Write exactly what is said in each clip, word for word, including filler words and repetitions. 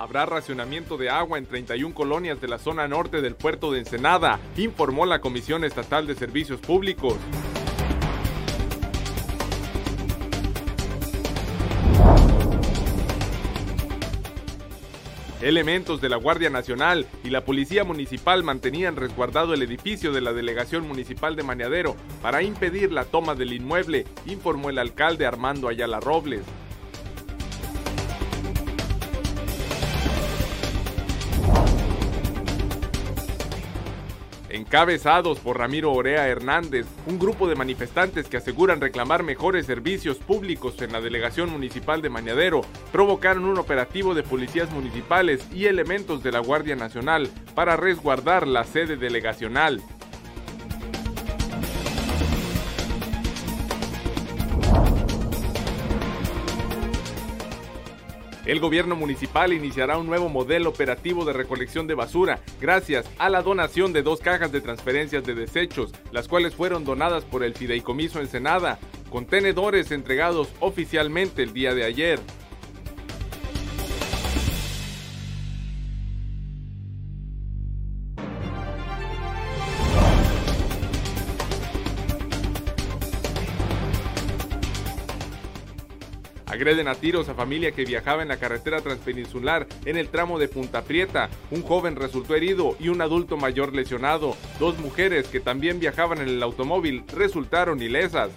Habrá racionamiento de agua en treinta y una colonias de la zona norte del puerto de Ensenada, informó la Comisión Estatal de Servicios Públicos. Elementos de la Guardia Nacional y la Policía Municipal mantenían resguardado el edificio de la Delegación Municipal de Maneadero para impedir la toma del inmueble, informó el alcalde Armando Ayala Robles. Encabezados por Ramiro Orea Hernández, un grupo de manifestantes que aseguran reclamar mejores servicios públicos en la Delegación Municipal de Maneadero, provocaron un operativo de policías municipales y elementos de la Guardia Nacional para resguardar la sede delegacional. El gobierno municipal iniciará un nuevo modelo operativo de recolección de basura gracias a la donación de dos cajas de transferencias de desechos, las cuales fueron donadas por el Fideicomiso Ensenada, con tenedores entregados oficialmente el día de ayer. Agreden a tiros a familia que viajaba en la carretera transpeninsular en el tramo de Punta Prieta. Un joven resultó herido y un adulto mayor lesionado. Dos mujeres que también viajaban en el automóvil resultaron ilesas.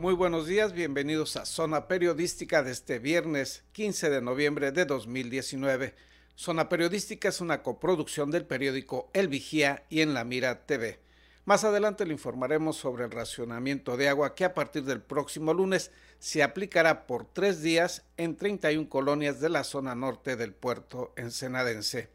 Muy buenos días, bienvenidos a Zona Periodística de este viernes quince de noviembre de dos mil diecinueve. Zona Periodística es una coproducción del periódico El Vigía y En la Mira T V. Más adelante le informaremos sobre el racionamiento de agua que a partir del próximo lunes se aplicará por tres días en treinta y una colonias de la zona norte del puerto ensenadense.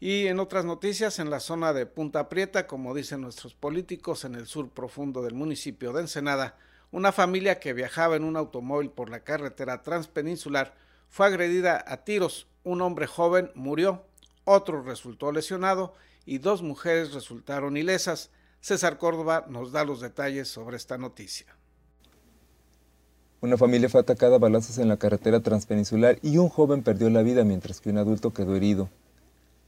Y en otras noticias, en la zona de Punta Prieta, como dicen nuestros políticos, en el sur profundo del municipio de Ensenada, una familia que viajaba en un automóvil por la carretera transpeninsular fue agredida a tiros. Un hombre joven murió, otro resultó lesionado y dos mujeres resultaron ilesas. César Córdoba nos da los detalles sobre esta noticia. Una familia fue atacada a balazos en la carretera transpeninsular y un joven perdió la vida, mientras que un adulto quedó herido.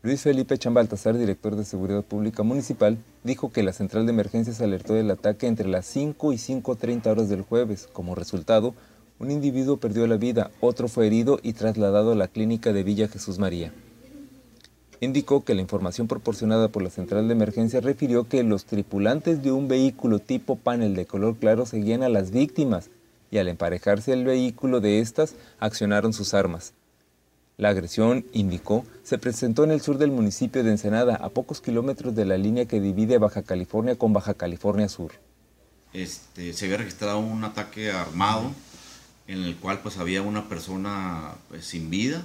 Luis Felipe Chambaltazar, director de Seguridad Pública Municipal, dijo que la central de emergencias alertó del ataque entre las cinco y cinco treinta horas del jueves. Como resultado, un individuo perdió la vida, otro fue herido y trasladado a la clínica de Villa Jesús María. Indicó que la información proporcionada por la central de emergencias refirió que los tripulantes de un vehículo tipo panel de color claro seguían a las víctimas y al emparejarse el vehículo de estas, accionaron sus armas. La agresión, indicó, se presentó en el sur del municipio de Ensenada, a pocos kilómetros de la línea que divide Baja California con Baja California Sur. Este, se había registrado un ataque armado en el cual pues, había una persona pues, sin vida,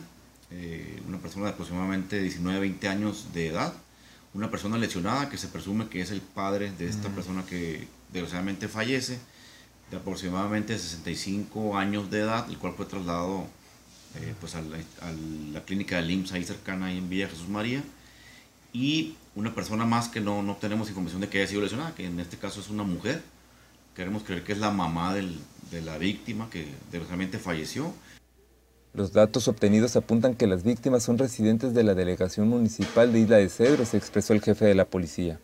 eh, una persona de aproximadamente diecinueve a veinte años de edad, una persona lesionada que se presume que es el padre de esta mm. persona que desgraciadamente fallece, de aproximadamente sesenta y cinco años de edad, el cual fue trasladado Eh, pues a la, a la clínica del I M S S ahí cercana ahí en Villa Jesús María, y una persona más que no, no tenemos información de que haya sido lesionada, que en este caso es una mujer. Queremos creer que es la mamá del, de la víctima que desgraciadamente falleció. Los datos obtenidos apuntan que las víctimas son residentes de la Delegación Municipal de Isla de Cedros, expresó el jefe de la policía.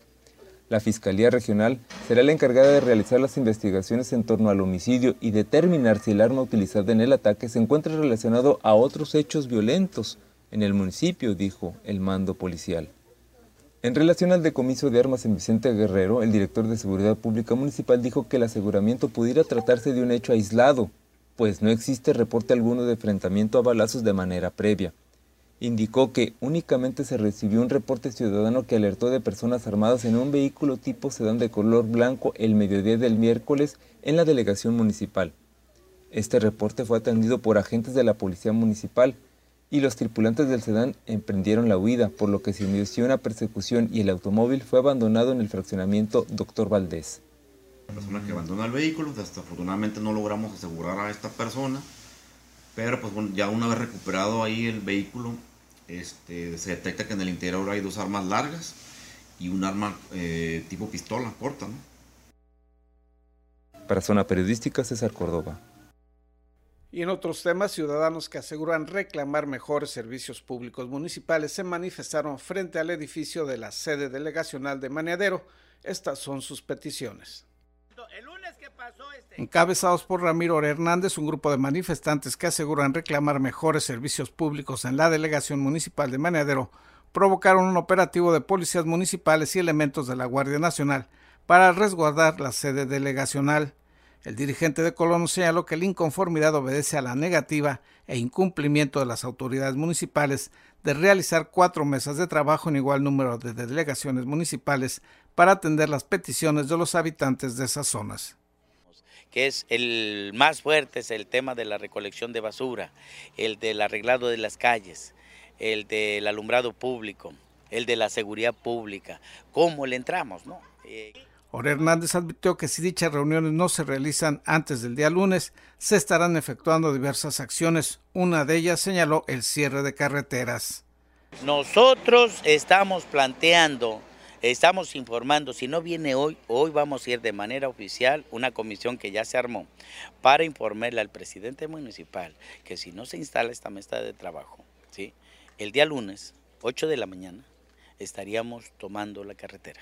La Fiscalía Regional será la encargada de realizar las investigaciones en torno al homicidio y determinar si el arma utilizada en el ataque se encuentra relacionado a otros hechos violentos en el municipio, dijo el mando policial. En relación al decomiso de armas en Vicente Guerrero, el director de Seguridad Pública Municipal dijo que el aseguramiento pudiera tratarse de un hecho aislado, pues no existe reporte alguno de enfrentamiento a balazos de manera previa. Indicó que únicamente se recibió un reporte ciudadano que alertó de personas armadas en un vehículo tipo sedán de color blanco el mediodía del miércoles en la delegación municipal. Este reporte fue atendido por agentes de la policía municipal y los tripulantes del sedán emprendieron la huida, por lo que se inició una persecución y el automóvil fue abandonado en el fraccionamiento Doctor Valdés. La persona que abandonó el vehículo, desafortunadamente no logramos asegurar a esta persona, pero pues bueno, ya una vez recuperado ahí el vehículo, este, se detecta que en el interior hay dos armas largas y un arma eh, tipo pistola corta, ¿no? Para Zona Periodística, César Córdoba. Y en otros temas, ciudadanos que aseguran reclamar mejores servicios públicos municipales se manifestaron frente al edificio de la sede delegacional de Maneadero. Estas son sus peticiones. El lunes que pasó este... Encabezados por Ramiro Orea Hernández, un grupo de manifestantes que aseguran reclamar mejores servicios públicos en la delegación municipal de Maneadero provocaron un operativo de policías municipales y elementos de la Guardia Nacional para resguardar la sede delegacional. El dirigente de Colón señaló que la inconformidad obedece a la negativa e incumplimiento de las autoridades municipales de realizar cuatro mesas de trabajo en igual número de delegaciones municipales para atender las peticiones de los habitantes de esas zonas. Que es el más fuerte, es el tema de la recolección de basura, el del arreglado de las calles, el del alumbrado público, el de la seguridad pública, cómo le entramos, ¿no? Eh... Orea Hernández advirtió que si dichas reuniones no se realizan antes del día lunes, se estarán efectuando diversas acciones. Una de ellas señaló el cierre de carreteras. Nosotros estamos planteando, estamos informando, si no viene hoy, hoy vamos a ir de manera oficial una comisión que ya se armó para informarle al presidente municipal que si no se instala esta mesa de trabajo, ¿sí?, el día lunes, ocho de la mañana, estaríamos tomando la carretera.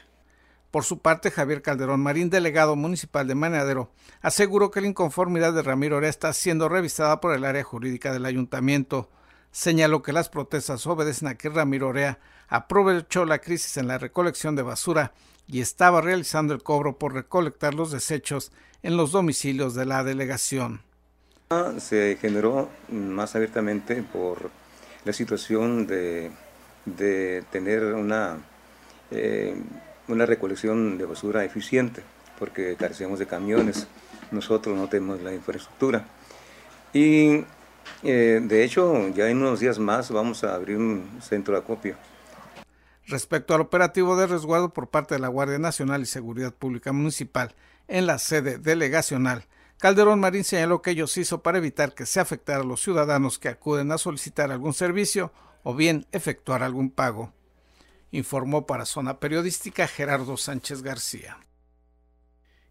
Por su parte, Javier Calderón Marín, delegado municipal de Maneadero, aseguró que la inconformidad de Ramiro Orea está siendo revisada por el área jurídica del ayuntamiento. Señaló que las protestas obedecen a que Ramiro Orea aprovechó la crisis en la recolección de basura y estaba realizando el cobro por recolectar los desechos en los domicilios de la delegación. Se generó más abiertamente por la situación de, de tener una... Eh, una recolección de basura eficiente, porque carecemos de camiones, nosotros no tenemos la infraestructura. Y eh, de hecho, ya en unos días más vamos a abrir un centro de acopio. Respecto al operativo de resguardo por parte de la Guardia Nacional y Seguridad Pública Municipal en la sede delegacional, Calderón Marín señaló que ellos hizo para evitar que se afectara a los ciudadanos que acuden a solicitar algún servicio o bien efectuar algún pago. Informó para Zona Periodística Gerardo Sánchez García.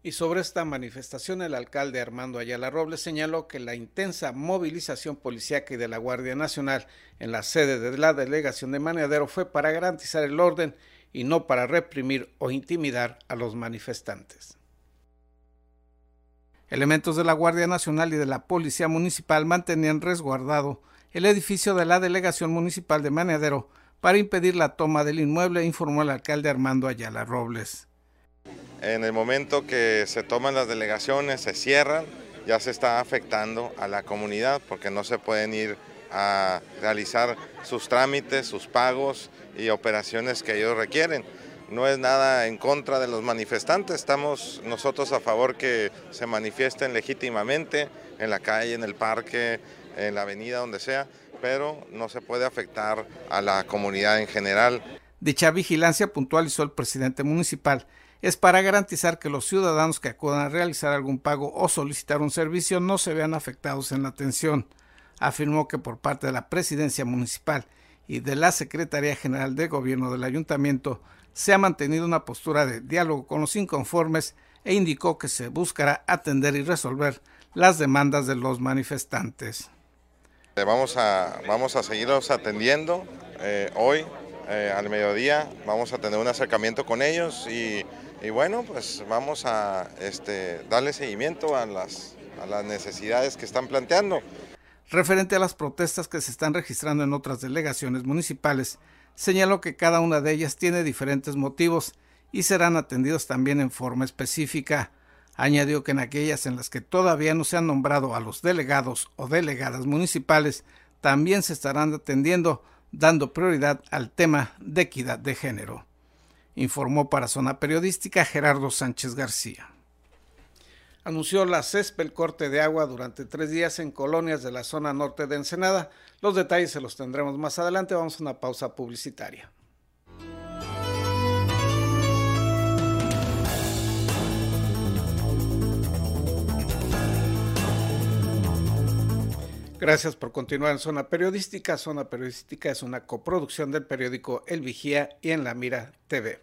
Y sobre esta manifestación, el alcalde Armando Ayala Robles señaló que la intensa movilización policíaca y de la Guardia Nacional en la sede de la delegación de Maneadero fue para garantizar el orden y no para reprimir o intimidar a los manifestantes. Elementos de la Guardia Nacional y de la Policía Municipal mantenían resguardado el edificio de la delegación municipal de Maneadero para impedir la toma del inmueble, informó el alcalde Armando Ayala Robles. En el momento que se toman las delegaciones, se cierran, ya se está afectando a la comunidad porque no se pueden ir a realizar sus trámites, sus pagos y operaciones que ellos requieren. No es nada en contra de los manifestantes, estamos nosotros a favor que se manifiesten legítimamente en la calle, en el parque, en la avenida, donde sea, pero no se puede afectar a la comunidad en general. Dicha vigilancia, puntualizó el presidente municipal, es para garantizar que los ciudadanos que acudan a realizar algún pago o solicitar un servicio no se vean afectados en la atención. Afirmó que por parte de la presidencia municipal y de la Secretaría General de Gobierno del Ayuntamiento se ha mantenido una postura de diálogo con los inconformes e indicó que se buscará atender y resolver las demandas de los manifestantes. Vamos a, vamos a seguirlos atendiendo eh, hoy, eh, al mediodía, vamos a tener un acercamiento con ellos y, y bueno, pues vamos a este, darle seguimiento a las, a las necesidades que están planteando. Referente a las protestas que se están registrando en otras delegaciones municipales, señaló que cada una de ellas tiene diferentes motivos y serán atendidos también en forma específica. Añadió que en aquellas en las que todavía no se han nombrado a los delegados o delegadas municipales, también se estarán atendiendo dando prioridad al tema de equidad de género. Informó para Zona Periodística Gerardo Sánchez García. Anunció la CESPE el corte de agua durante tres días en colonias de la zona norte de Ensenada. Los detalles se los tendremos más adelante. Vamos a una pausa publicitaria. Gracias por continuar en Zona Periodística. Zona Periodística es una coproducción del periódico El Vigía y En la Mira T V.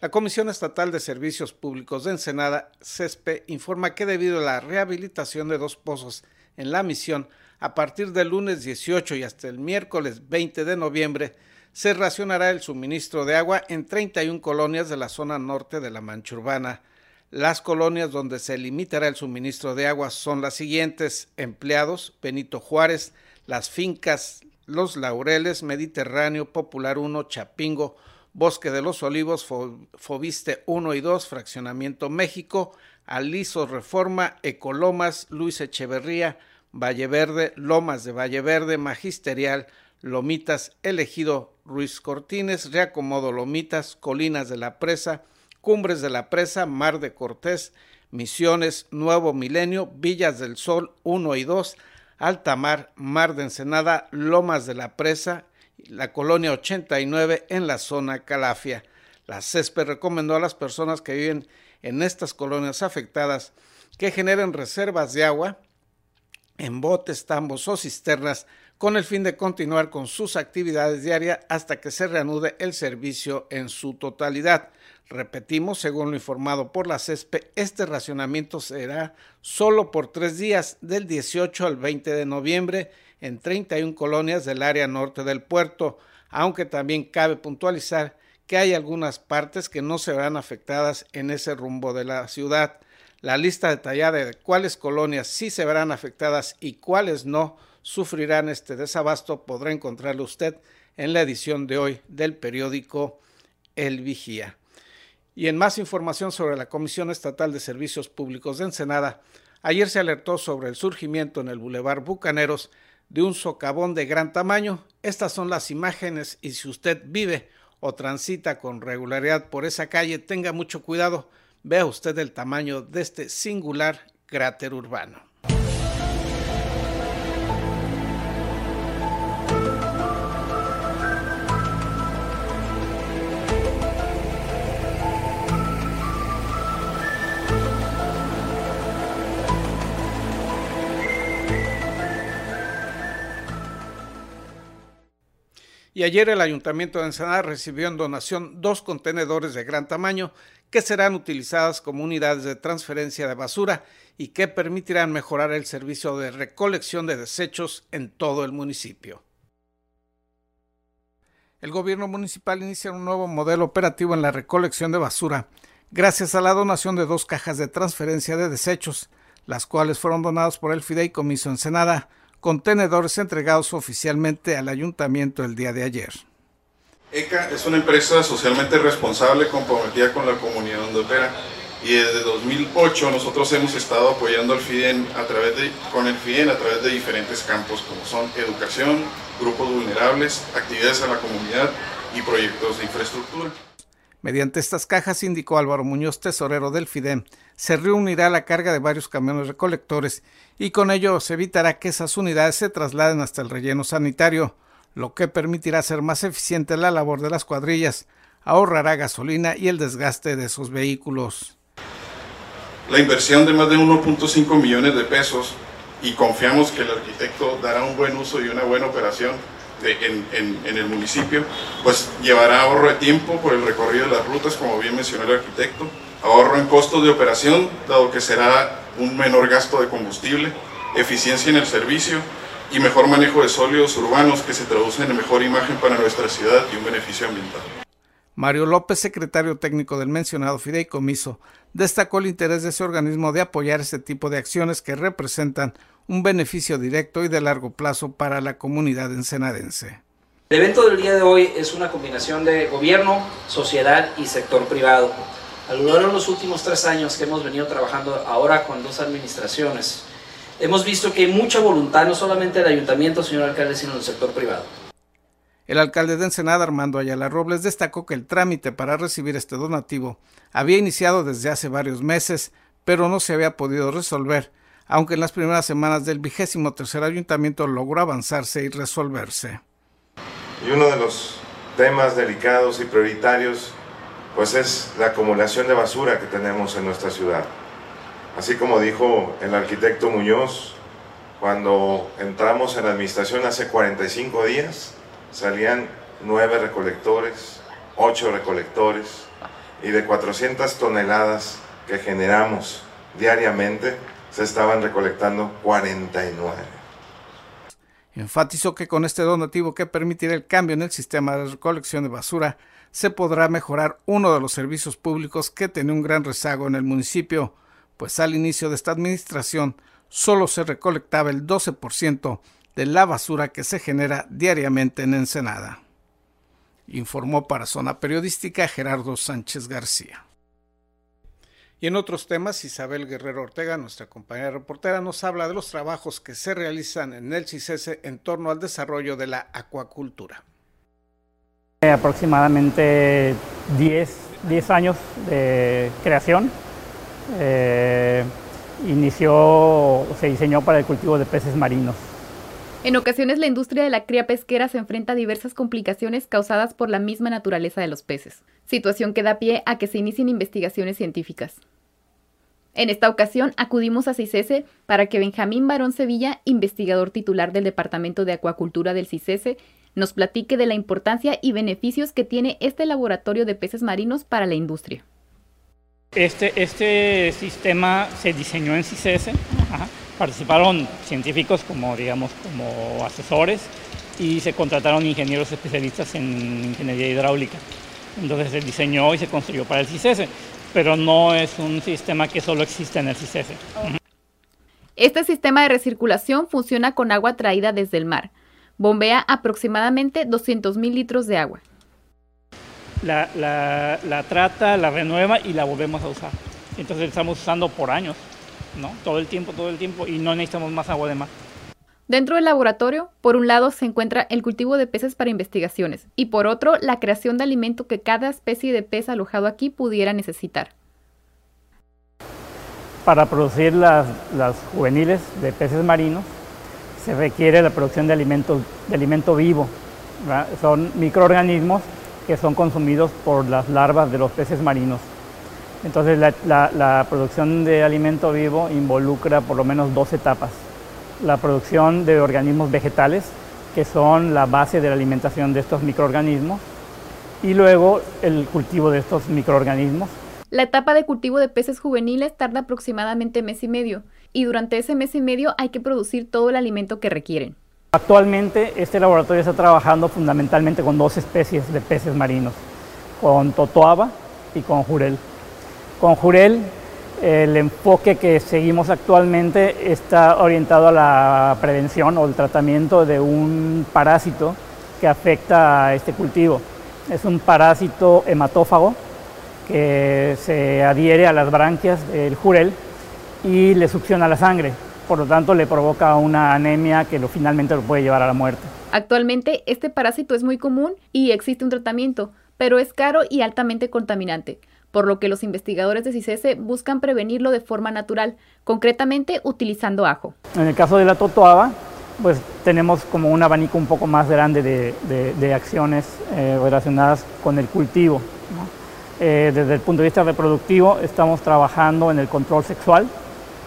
La Comisión Estatal de Servicios Públicos de Ensenada, CESPE, informa que debido a la rehabilitación de dos pozos en la Misión, a partir del lunes dieciocho y hasta el miércoles veinte de noviembre, se racionará el suministro de agua en treinta y una colonias de la zona norte de la mancha urbana. Las colonias donde se limitará el suministro de agua son las siguientes: Empleados, Benito Juárez, Las Fincas, Los Laureles, Mediterráneo, Popular uno, Chapingo, Bosque de los Olivos, Fobiste uno y dos, Fraccionamiento México, Aliso Reforma, Ecolomas, Luis Echeverría, Valle Verde, Lomas de Valle Verde, Magisterial, Lomitas, Elegido Ruiz Cortines, Reacomodo Lomitas, Colinas de la Presa, Cumbres de la Presa, Mar de Cortés, Misiones, Nuevo Milenio, Villas del Sol uno y dos, Altamar, Mar de Ensenada, Lomas de la Presa, la Colonia ochenta y nueve en la zona Calafia. La CESPE recomendó a las personas que viven en estas colonias afectadas que generen reservas de agua en botes, tambos o cisternas con el fin de continuar con sus actividades diarias hasta que se reanude el servicio en su totalidad. Repetimos, según lo informado por la CESPE, este racionamiento será solo por tres días, del dieciocho al veinte de noviembre, en treinta y una colonias del área norte del puerto, aunque también cabe puntualizar que hay algunas partes que no se verán afectadas en ese rumbo de la ciudad. La lista detallada de cuáles colonias sí se verán afectadas y cuáles no sufrirán este desabasto podrá encontrarlo usted en la edición de hoy del periódico El Vigía. Y en más información sobre la Comisión Estatal de Servicios Públicos de Ensenada, ayer se alertó sobre el surgimiento en el Boulevard Bucaneros de un socavón de gran tamaño. Estas son las imágenes y si usted vive o transita con regularidad por esa calle, tenga mucho cuidado. Vea usted el tamaño de este singular cráter urbano. Y ayer el Ayuntamiento de Ensenada recibió en donación dos contenedores de gran tamaño que serán utilizadas como unidades de transferencia de basura y que permitirán mejorar el servicio de recolección de desechos en todo el municipio. El gobierno municipal inicia un nuevo modelo operativo en la recolección de basura gracias a la donación de dos cajas de transferencia de desechos, las cuales fueron donadas por el Fideicomiso Ensenada, contenedores entregados oficialmente al ayuntamiento el día de ayer. ECA es una empresa socialmente responsable comprometida con la comunidad donde opera y desde dos mil ocho nosotros hemos estado apoyando al FIDEM a través de, con el FIDEM a través de diferentes campos como son educación, grupos vulnerables, actividades a la comunidad y proyectos de infraestructura. Mediante estas cajas, indicó Álvaro Muñoz, tesorero del FIDEM, se reunirá la carga de varios camiones recolectores y con ello se evitará que esas unidades se trasladen hasta el relleno sanitario, lo que permitirá hacer más eficiente la labor de las cuadrillas, ahorrará gasolina y el desgaste de esos vehículos. La inversión de más de uno punto cinco millones de pesos y confiamos que el arquitecto dará un buen uso y una buena operación De, en, en, en el municipio, pues llevará ahorro de tiempo por el recorrido de las rutas, como bien mencionó el arquitecto, ahorro en costos de operación, dado que será un menor gasto de combustible, eficiencia en el servicio y mejor manejo de sólidos urbanos que se traducen en mejor imagen para nuestra ciudad y un beneficio ambiental. Mario López, secretario técnico del mencionado fideicomiso, destacó el interés de ese organismo de apoyar este tipo de acciones que representan un beneficio directo y de largo plazo para la comunidad ensenadense. El evento del día de hoy es una combinación de gobierno, sociedad y sector privado. A lo largo de los últimos tres años que hemos venido trabajando ahora con dos administraciones, hemos visto que hay mucha voluntad, no solamente del ayuntamiento, señor alcalde, sino del sector privado. El alcalde de Ensenada, Armando Ayala Robles, destacó que el trámite para recibir este donativo había iniciado desde hace varios meses, pero no se había podido resolver, aunque en las primeras semanas del vigésimo tercer ayuntamiento logró avanzarse y resolverse. Y uno de los temas delicados y prioritarios pues es la acumulación de basura que tenemos en nuestra ciudad. Así como dijo el arquitecto Muñoz, cuando entramos en la administración hace cuarenta y cinco días, salían nueve recolectores, ocho recolectores, y de cuatrocientas toneladas que generamos diariamente, se estaban recolectando cuarenta y nueve. Enfatizó que con este donativo que permitirá el cambio en el sistema de recolección de basura, se podrá mejorar uno de los servicios públicos que tenía un gran rezago en el municipio, pues al inicio de esta administración solo se recolectaba el doce por ciento de la basura que se genera diariamente en Ensenada. Informó para Zona Periodística Gerardo Sánchez García. Y en otros temas, Isabel Guerrero Ortega, nuestra compañera reportera, nos habla de los trabajos que se realizan en el CICESE en torno al desarrollo de la acuacultura. Eh, aproximadamente diez años de creación. Eh, inició, se diseñó para el cultivo de peces marinos. En ocasiones la industria de la cría pesquera se enfrenta a diversas complicaciones causadas por la misma naturaleza de los peces, situación que da pie a que se inicien investigaciones científicas. En esta ocasión acudimos a CICESE para que Benjamín Barón Sevilla, investigador titular del Departamento de Acuacultura del CICESE, nos platique de la importancia y beneficios que tiene este laboratorio de peces marinos para la industria. Este, este sistema se diseñó en CICESE. Ajá. Participaron científicos como, digamos, como asesores, y se contrataron ingenieros especialistas en ingeniería hidráulica. Entonces se diseñó y se construyó para el CICESE, pero no es un sistema que solo existe en el CICESE. Este sistema de recirculación funciona con agua traída desde el mar. Bombea aproximadamente doscientos mil litros de agua. La, la, la trata, la renueva y la volvemos a usar. Entonces la estamos usando por años, ¿no? Todo el tiempo, todo el tiempo, y no necesitamos más agua de mar. Dentro del laboratorio, por un lado se encuentra el cultivo de peces para investigaciones y por otro la creación de alimento que cada especie de pez alojado aquí pudiera necesitar. Para producir las, las juveniles de peces marinos se requiere la producción de alimento, de alimento vivo, ¿verdad? Son microorganismos que son consumidos por las larvas de los peces marinos. Entonces la, la, la producción de alimento vivo involucra por lo menos dos etapas. La producción de organismos vegetales, que son la base de la alimentación de estos microorganismos, y luego el cultivo de estos microorganismos. La etapa de cultivo de peces juveniles tarda aproximadamente mes y medio, y durante ese mes y medio hay que producir todo el alimento que requieren. Actualmente este laboratorio está trabajando fundamentalmente con dos especies de peces marinos, con totoaba y con jurel. Con jurel, el enfoque que seguimos actualmente está orientado a la prevención o el tratamiento de un parásito que afecta a este cultivo. Es un parásito hematófago que se adhiere a las branquias del jurel y le succiona la sangre. Por lo tanto, le provoca una anemia que lo, finalmente lo puede llevar a la muerte. Actualmente, este parásito es muy común y existe un tratamiento, pero es caro y altamente contaminante, por lo que los investigadores de CICESE buscan prevenirlo de forma natural, concretamente utilizando ajo. En el caso de la totoaba, pues tenemos como un abanico un poco más grande de, de, de acciones eh, relacionadas con el cultivo, ¿no? Eh, desde el punto de vista reproductivo, estamos trabajando en el control sexual.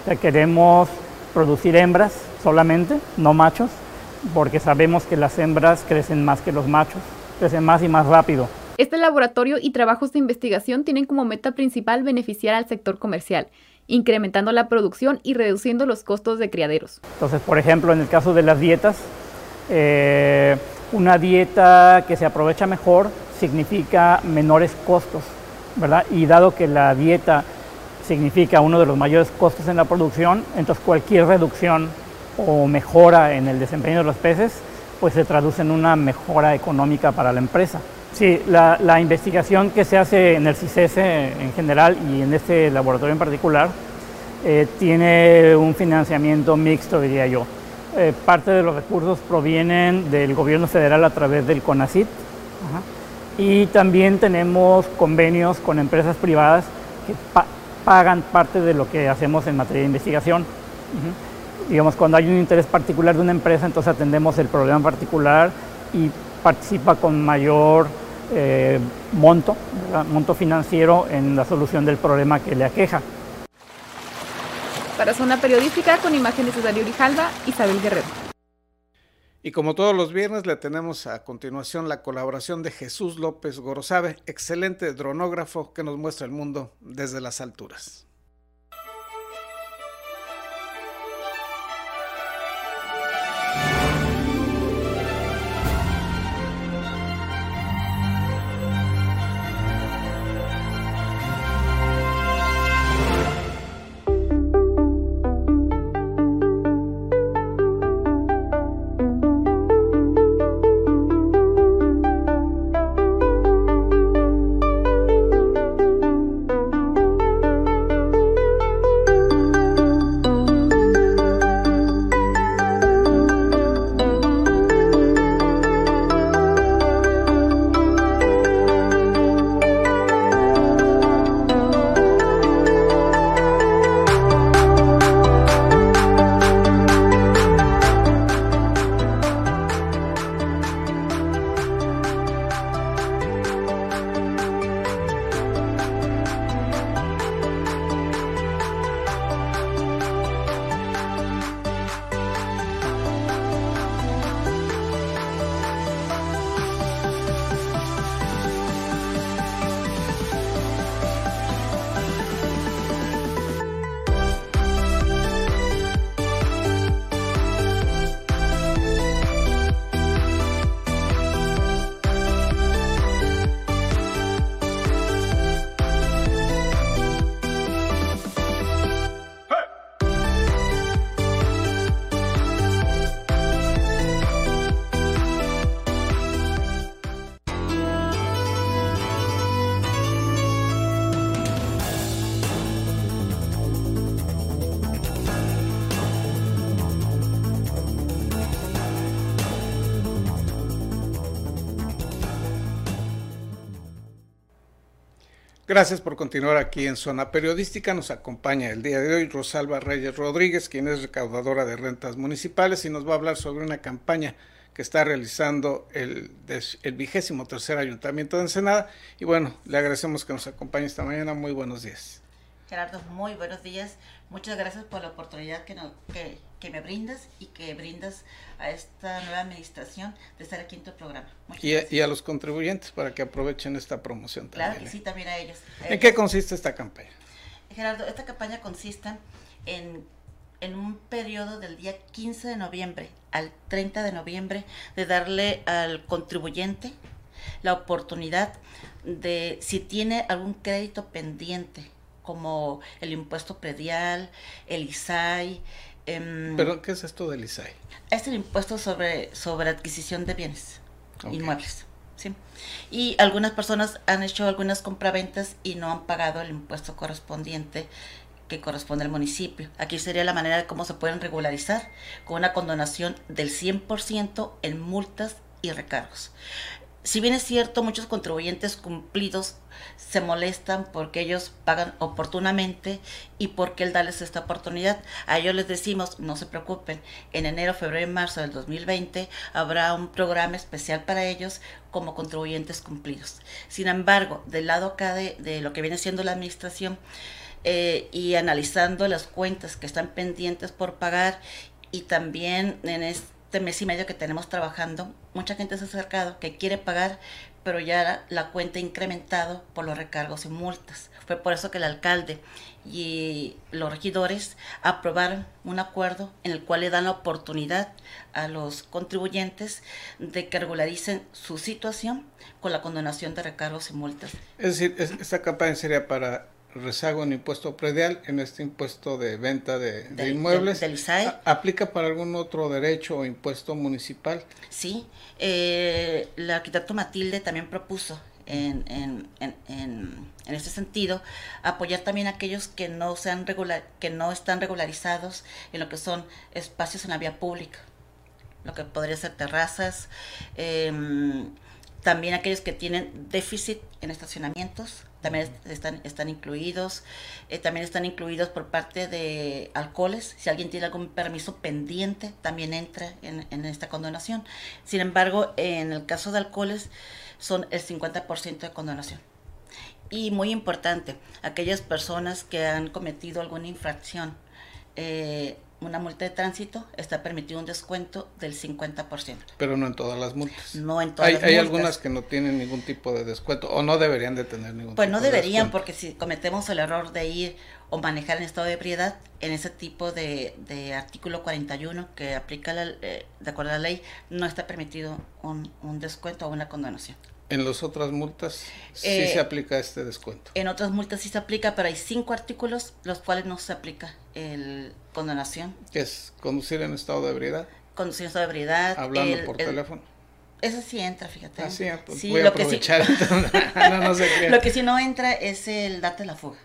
O sea, queremos producir hembras solamente, no machos, porque sabemos que las hembras crecen más que los machos, crecen más y más rápido. Este laboratorio y trabajos de investigación tienen como meta principal beneficiar al sector comercial, incrementando la producción y reduciendo los costos de criaderos. Entonces, por ejemplo, en el caso de las dietas, eh, una dieta que se aprovecha mejor significa menores costos, ¿verdad? Y dado que la dieta significa uno de los mayores costos en la producción, entonces cualquier reducción o mejora en el desempeño de los peces, pues se traduce en una mejora económica para la empresa. Sí, la, la investigación que se hace en el CICESE en general y en este laboratorio en particular eh, tiene un financiamiento mixto, diría yo. eh, parte de los recursos provienen del gobierno federal a través del CONACYT. Ajá. Y también tenemos convenios con empresas privadas que pa pagan parte de lo que hacemos en materia de investigación. Ajá. Digamos, cuando hay un interés particular de una empresa, entonces atendemos el problema particular y participa con mayor eh, monto, ¿verdad? monto financiero en la solución del problema que le aqueja. Para Zona Periodística, con imágenes de Darío Orijalba, Isabel Guerrero. Y como todos los viernes, le tenemos a continuación la colaboración de Jesús López Gorosabe, excelente dronógrafo que nos muestra el mundo desde las alturas. Gracias por continuar aquí en Zona Periodística. Nos acompaña el día de hoy Rosalba Reyes Rodríguez, quien es recaudadora de rentas municipales y nos va a hablar sobre una campaña que está realizando el, el vigésimo tercer Ayuntamiento de Ensenada. Y bueno, le agradecemos que nos acompañe esta mañana. Muy buenos días. Gerardo, muy buenos días. Muchas gracias por la oportunidad que, no, que, que me brindas y que brindas a esta nueva administración de estar aquí en tu programa. Y a, y a los contribuyentes para que aprovechen esta promoción también. Claro que sí, también a ellos. A ellos. ¿En qué consiste esta campaña? Gerardo, esta campaña consiste en, en un periodo del día quince de noviembre al treinta de noviembre de darle al contribuyente la oportunidad de, si tiene algún crédito pendiente, como el impuesto predial, el ISAI. Eh, ¿Pero qué es esto del ISAI? Es el impuesto sobre, sobre adquisición de bienes, okay, inmuebles, ¿sí? Y algunas personas han hecho algunas compraventas y no han pagado el impuesto correspondiente que corresponde al municipio. Aquí sería la manera de cómo se pueden regularizar, con una condonación del cien por ciento en multas y recargos. Si bien es cierto, muchos contribuyentes cumplidos se molestan porque ellos pagan oportunamente y porque el darles esta oportunidad. A ellos les decimos, no se preocupen, en enero, febrero y marzo del dos mil veinte habrá un programa especial para ellos como contribuyentes cumplidos. Sin embargo, del lado acá de, de lo que viene siendo la administración eh, y analizando las cuentas que están pendientes por pagar y también en este mes y medio que tenemos trabajando, mucha gente se ha acercado que quiere pagar, pero ya la cuenta ha incrementado por los recargos y multas. Fue por eso que el alcalde y los regidores aprobaron un acuerdo en el cual le dan la oportunidad a los contribuyentes de que regularicen su situación con la condonación de recargos y multas. Es decir, es, esta campaña sería para rezago en impuesto predial, en este impuesto de venta de, de, de inmuebles. De, de, del ISAE. ¿Aplica para algún otro derecho o impuesto municipal? Sí, eh, la arquitecto Matilde también propuso en, en, en, en, en este sentido, apoyar también a aquellos que no sean regular, que no están regularizados en lo que son espacios en la vía pública, lo que podría ser terrazas, eh, también aquellos que tienen déficit en estacionamientos, también están, están incluidos, eh, también están incluidos por parte de alcoholes, si alguien tiene algún permiso pendiente, también entra en, en esta condonación. Sin embargo, en el caso de alcoholes, son el cincuenta por ciento de condonación. Y muy importante, aquellas personas que han cometido alguna infracción, eh, una multa de tránsito, está permitido un descuento del cincuenta por ciento. Pero no en todas las multas. No en todas hay, las hay multas. Hay algunas que no tienen ningún tipo de descuento o no deberían de tener ningún pues tipo no deberían, de porque si cometemos el error de ir o manejar en estado de ebriedad, en ese tipo de, de artículo cuarenta y uno que aplica la, eh, de acuerdo a la ley, no está permitido un, un descuento o una condonación. ¿En las otras multas sí eh, se aplica este descuento? En otras multas sí se aplica, pero hay cinco artículos los cuales no se aplica el condonación. ¿Qué es? ¿Conducir en estado de ebriedad? Conducir en estado de ebriedad. ¿Hablando el, por el, teléfono? Eso sí entra, fíjate. Ah, sí, sí voy a aprovechar. Que sí, no, no se crea. Lo que sí no entra es el darte la fuga.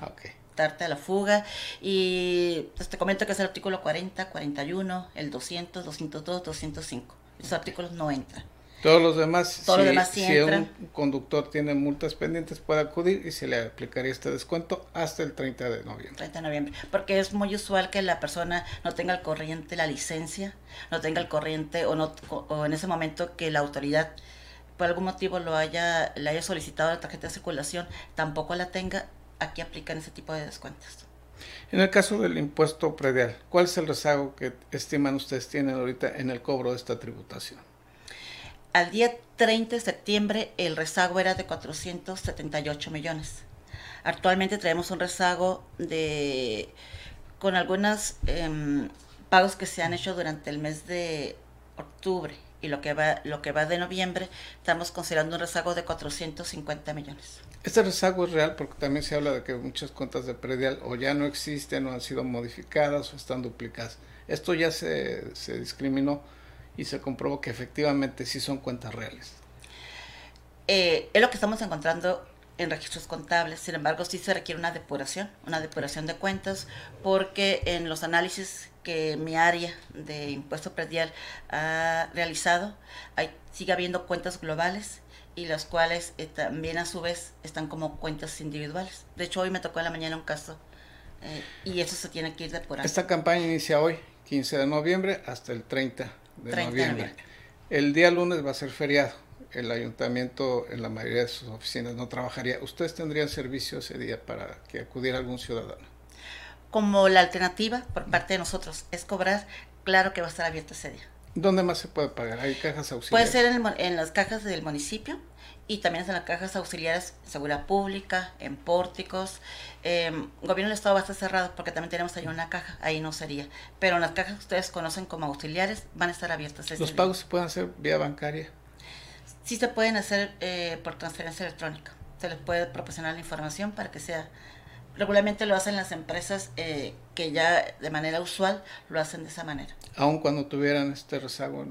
Ah, ok. Darte a la fuga, y pues, te comento que es el artículo cuarenta, cuarenta y uno, el doscientos, doscientos dos, doscientos cinco. Esos okay. artículos no entran. Todos los demás, Todos si, los demás sí si un conductor tiene multas pendientes, puede acudir y se le aplicaría este descuento hasta el treinta de noviembre. treinta de noviembre, porque es muy usual que la persona no tenga al corriente la licencia, no tenga al corriente o no o en ese momento que la autoridad por algún motivo lo haya le haya solicitado la tarjeta de circulación, tampoco la tenga, aquí aplican ese tipo de descuentos. En el caso del impuesto predial, ¿cuál es el rezago que estiman ustedes tienen ahorita en el cobro de esta tributación? Al día treinta de septiembre el rezago era de cuatrocientos setenta y ocho millones. Actualmente traemos un rezago de con algunos eh, pagos que se han hecho durante el mes de octubre y lo que va lo que va de noviembre, estamos considerando un rezago de cuatrocientos cincuenta millones. Este rezago es real porque también se habla de que muchas cuentas de predial o ya no existen o han sido modificadas o están duplicadas. Esto ya se, se discriminó y se comprobó que efectivamente sí son cuentas reales. Eh, es lo que estamos encontrando en registros contables, sin embargo sí se requiere una depuración, una depuración de cuentas, porque en los análisis que mi área de impuesto predial ha realizado, hay, sigue habiendo cuentas globales y las cuales eh, también a su vez están como cuentas individuales. De hecho hoy me tocó en la mañana un caso eh, y eso se tiene que ir depurando. Esta campaña inicia hoy, quince de noviembre, hasta el treinta de noviembre. El día lunes va a ser feriado. El ayuntamiento en la mayoría de sus oficinas no trabajaría. ¿Ustedes tendrían servicio ese día para que acudiera algún ciudadano? Como la alternativa por parte de nosotros es cobrar, claro que va a estar abierto ese día. ¿Dónde más se puede pagar? ¿Hay cajas auxiliares? Puede ser en, el, en las cajas del municipio y también en las cajas auxiliares de seguridad pública, en pórticos. Eh, el gobierno del estado va a estar cerrado porque también tenemos ahí una caja, ahí no sería. Pero en las cajas que ustedes conocen como auxiliares van a estar abiertas. ¿Los pagos se pueden hacer vía bancaria? Sí se pueden hacer eh, por transferencia electrónica. Se les puede proporcionar la información para que sea... Regularmente lo hacen las empresas eh, que ya de manera usual lo hacen de esa manera. Aun cuando tuvieran este rezago,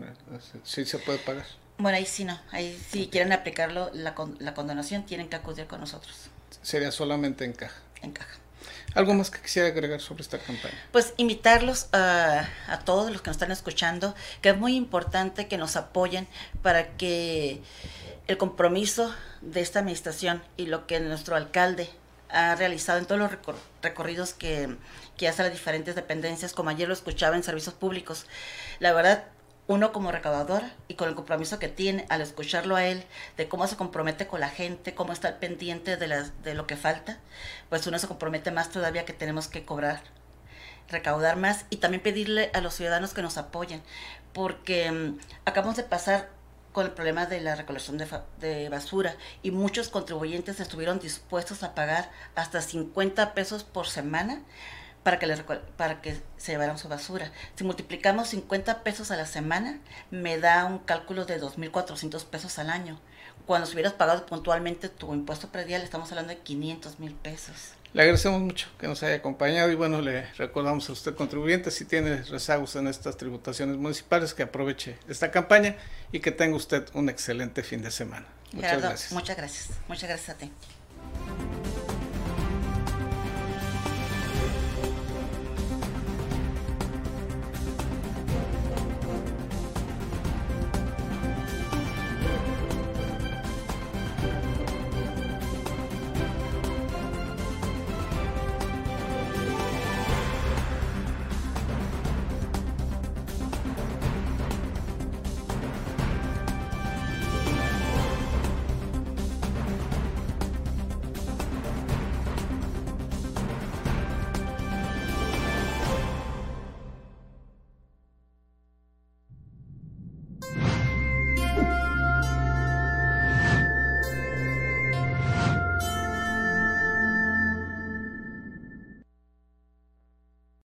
¿sí se puede pagar? Bueno, ahí sí no. Ahí si okay. quieren aplicarlo, la, la condonación, tienen que acudir con nosotros. Sería solamente en caja. En caja. ¿Algo más que quisiera agregar sobre esta campaña? Pues invitarlos a, a todos los que nos están escuchando, que es muy importante que nos apoyen para que el compromiso de esta administración y lo que nuestro alcalde ha realizado en todos los recor recorridos que, que hace a las diferentes dependencias, como ayer lo escuchaba en servicios públicos. La verdad, uno como recaudadora y con el compromiso que tiene al escucharlo a él, de cómo se compromete con la gente, cómo está pendiente de, las, de lo que falta, pues uno se compromete más todavía que tenemos que cobrar, recaudar más y también pedirle a los ciudadanos que nos apoyen, porque um, acabamos de pasar con el problema de la recolección de, fa de basura y muchos contribuyentes estuvieron dispuestos a pagar hasta cincuenta pesos por semana para que, les para que se llevaran su basura. Si multiplicamos cincuenta pesos a la semana, me da un cálculo de dos mil cuatrocientos pesos al año. Cuando si hubieras pagado puntualmente tu impuesto predial, estamos hablando de quinientos mil pesos. Le agradecemos mucho que nos haya acompañado y bueno, le recordamos a usted contribuyente, si tiene rezagos en estas tributaciones municipales, que aproveche esta campaña y que tenga usted un excelente fin de semana. Muchas Gerardo, gracias. Muchas gracias. Muchas gracias a ti.